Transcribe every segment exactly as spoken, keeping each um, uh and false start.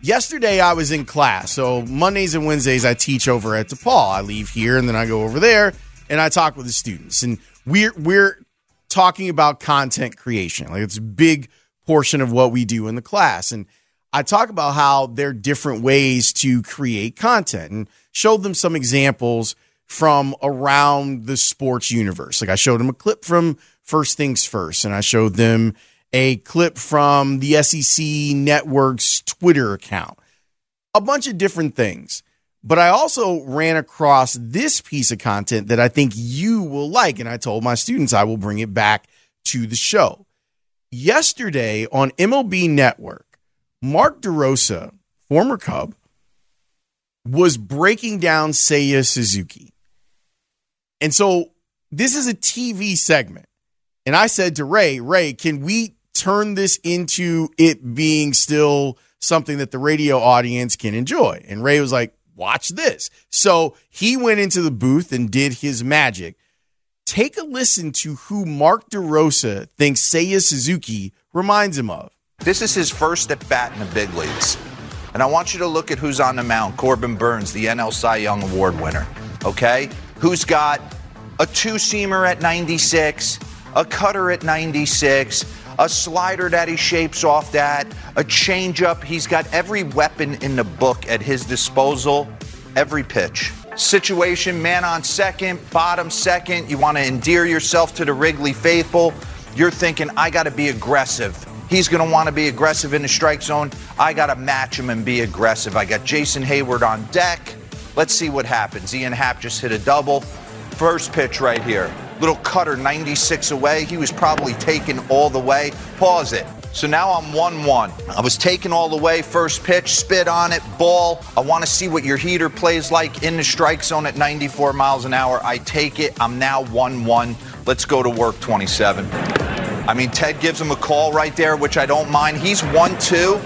Yesterday, I was in class. So Mondays and Wednesdays, I teach over at DePaul. I leave here and then I go over there and I talk with the students. And we're we're talking about content creation. Like, it's a big portion of what we do in the class. And I talk about how there are different ways to create content and showed them some examples from around the sports universe. Like, I showed them a clip from First Things First, and I showed them a clip from the S E C Network's Twitter account, a bunch of different things. But I also ran across this piece of content that I think you will like, and I told my students I will bring it back to the show. Yesterday on M L B Network, Mark DeRosa, former Cub, was breaking down Seiya Suzuki. And so this is a T V segment. And I said to Ray, Ray, can we turn this into it being still something that the radio audience can enjoy? And Ray was like, watch this. So he went into the booth and did his magic. Take a listen to who Mark DeRosa thinks Seiya Suzuki reminds him of. This is his first at bat in the big leagues. And I want you to look at who's on the mound. Corbin Burns, the N L Cy Young Award winner, okay? Who's got a two-seamer at ninety-six, a cutter at ninety-six, a slider that he shapes off that, a changeup. He's got every weapon in the book at his disposal, every pitch. Situation, man on second, bottom second. You want to endear yourself to the Wrigley faithful. You're thinking, I got to be aggressive. He's going to want to be aggressive in the strike zone. I got to match him and be aggressive. I got Jason Hayward on deck. Let's see what happens. Ian Happ just hit a double. First pitch right here. Little cutter ninety-six away. He was probably taken all the way. Pause it. So now I'm one one. I was taken all the way. First pitch, spit on it, ball. I want to see what your heater plays like in the strike zone at ninety-four miles an hour. I take it. I'm now one one. Let's go to work, twenty-seven. I mean, Ted gives him a call right there, which I don't mind. He's one two,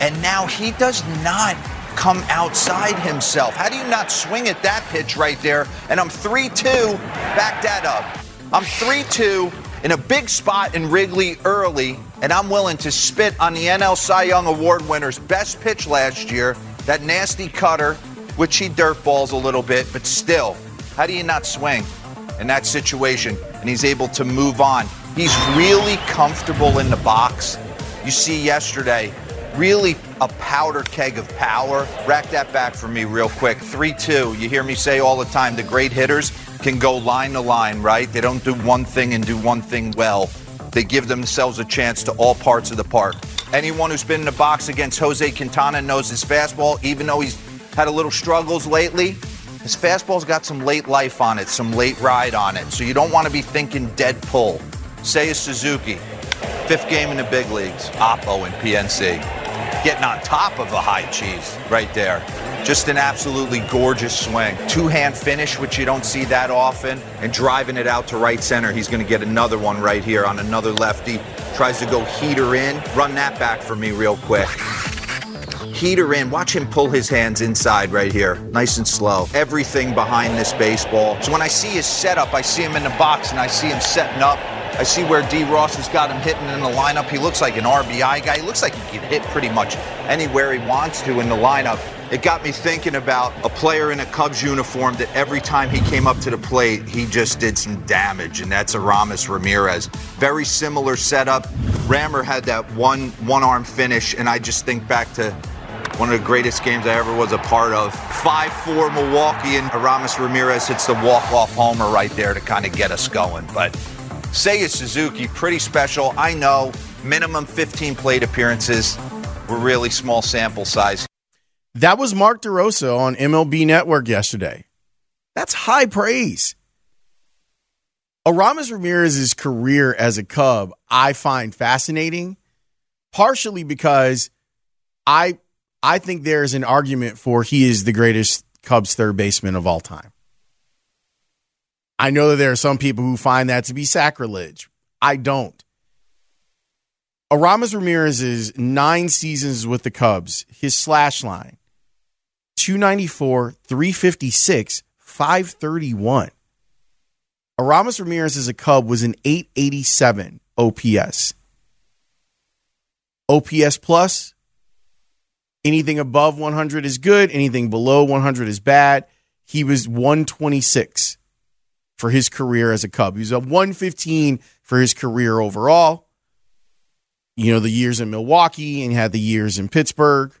and now he does not come outside himself. How do you not swing at that pitch right there? And I'm three two. Back that up. I'm three two in a big spot in Wrigley early, and I'm willing to spit on the N L Cy Young Award winner's best pitch last year, that nasty cutter, which he dirtballs a little bit, but still, how do you not swing in that situation? And he's able to move on. He's really comfortable in the box. You see yesterday, really a powder keg of power. Rack that back for me real quick. three two. You hear me say all the time, the great hitters can go line to line, right? They don't do one thing and do one thing well. They give themselves a chance to all parts of the park. Anyone who's been in the box against Jose Quintana knows his fastball, even though he's had a little struggles lately, his fastball's got some late life on it, some late ride on it. So you don't want to be thinking dead pull. Seiya Suzuki, fifth game in the big leagues, Oppo and P N C. Getting on top of the high cheese right there. Just an absolutely gorgeous swing. Two-hand finish, which you don't see that often, and driving it out to right center. He's going to get another one right here on another lefty. Tries to go heater in. Run that back for me real quick. Heater in. Watch him pull his hands inside right here. Nice and slow. Everything behind this baseball. So when I see his setup, I see him in the box, and I see him setting up. I see where D. Ross has got him hitting in the lineup. He looks like an R B I guy. He looks like he can hit pretty much anywhere he wants to in the lineup. It got me thinking about a player in a Cubs uniform that every time he came up to the plate, he just did some damage, and that's Aramis Ramirez. Very similar setup. Rammer had that one one-arm finish, and I just think back to one of the greatest games I ever was a part of. five four Milwaukee, and Aramis Ramirez hits the walk-off homer right there to kind of get us going, but Seiya Suzuki, pretty special. I know, minimum fifteen plate appearances. We're really small sample size. That was Mark DeRosa on M L B Network yesterday. That's high praise. Aramis Ramirez's career as a Cub I find fascinating, partially because I, I think there's an argument for he is the greatest Cubs third baseman of all time. I know that there are some people who find that to be sacrilege. I don't. Aramis Ramirez's nine seasons with the Cubs, his slash line, two ninety-four, three fifty-six, five thirty-one. Aramis Ramirez as a Cub was an eight eighty-seven O P S. O P S plus, Anything above one hundred is good. Anything below one hundred is bad. He was one twenty-six for his career as a Cub. He was at one fifteen for his career overall. You know, the years in Milwaukee and had the years in Pittsburgh.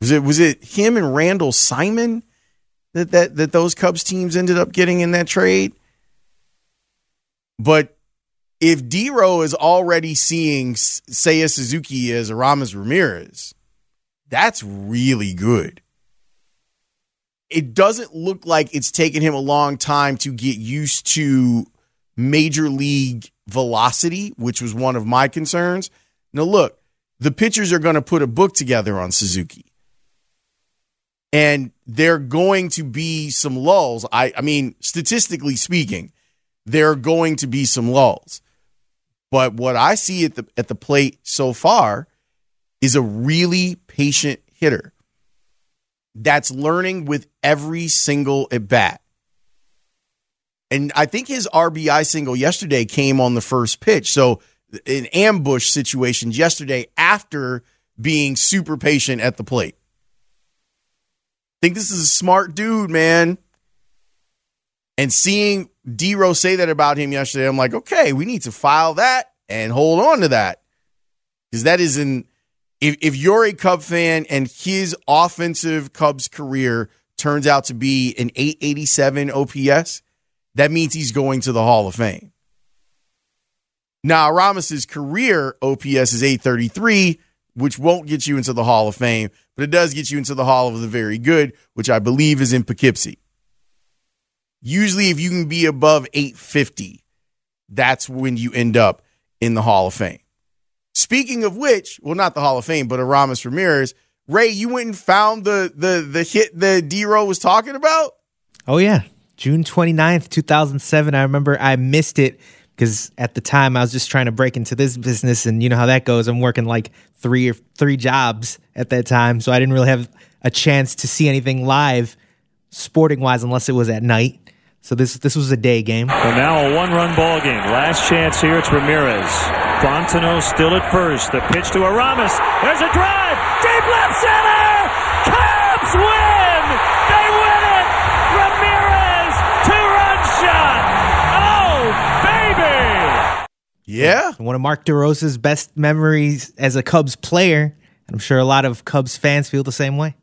Was it was it him and Randall Simon that that, that those Cubs teams ended up getting in that trade? But if D-Ro is already seeing Seiya Suzuki as Aramis Ramirez, that's really good. It doesn't look like it's taken him a long time to get used to major league velocity, which was one of my concerns. Now, look, the pitchers are going to put a book together on Suzuki. And there are going to be some lulls. I, I mean, statistically speaking, there are going to be some lulls. But what I see at the at the plate so far is a really patient hitter that's learning with every single at-bat. And I think his R B I single yesterday came on the first pitch. So an ambush situation yesterday after being super patient at the plate. I think this is a smart dude, man. And seeing D-Ro say that about him yesterday, I'm like, okay, we need to file that and hold on to that. Because that is an... If if you're a Cub fan and his offensive Cubs career turns out to be an eight eighty-seven O P S, that means he's going to the Hall of Fame. Now, Aramis's career O P S is eight thirty-three, which won't get you into the Hall of Fame, but it does get you into the Hall of the Very Good, which I believe is in Poughkeepsie. Usually, if you can be above eight fifty, that's when you end up in the Hall of Fame. Speaking of which, well, not the Hall of Fame, but Aramis Ramirez. Ray, you went and found the the the hit that D-Ro was talking about? Oh, yeah. June twenty-ninth, two thousand seven. I remember I missed it because at the time I was just trying to break into this business, and you know how that goes. I'm working like three or three jobs at that time, so I didn't really have a chance to see anything live sporting-wise unless it was at night. So this this was a day game. Well, now a one-run ball game. Last chance here. It's Ramirez. Fontenot still at first. The pitch to Aramis. There's a drive. Deep left center. Cubs win. They win it. Ramirez, two-run shot. Oh, baby. Yeah. One of Mark DeRosa's best memories as a Cubs player. I'm sure a lot of Cubs fans feel the same way.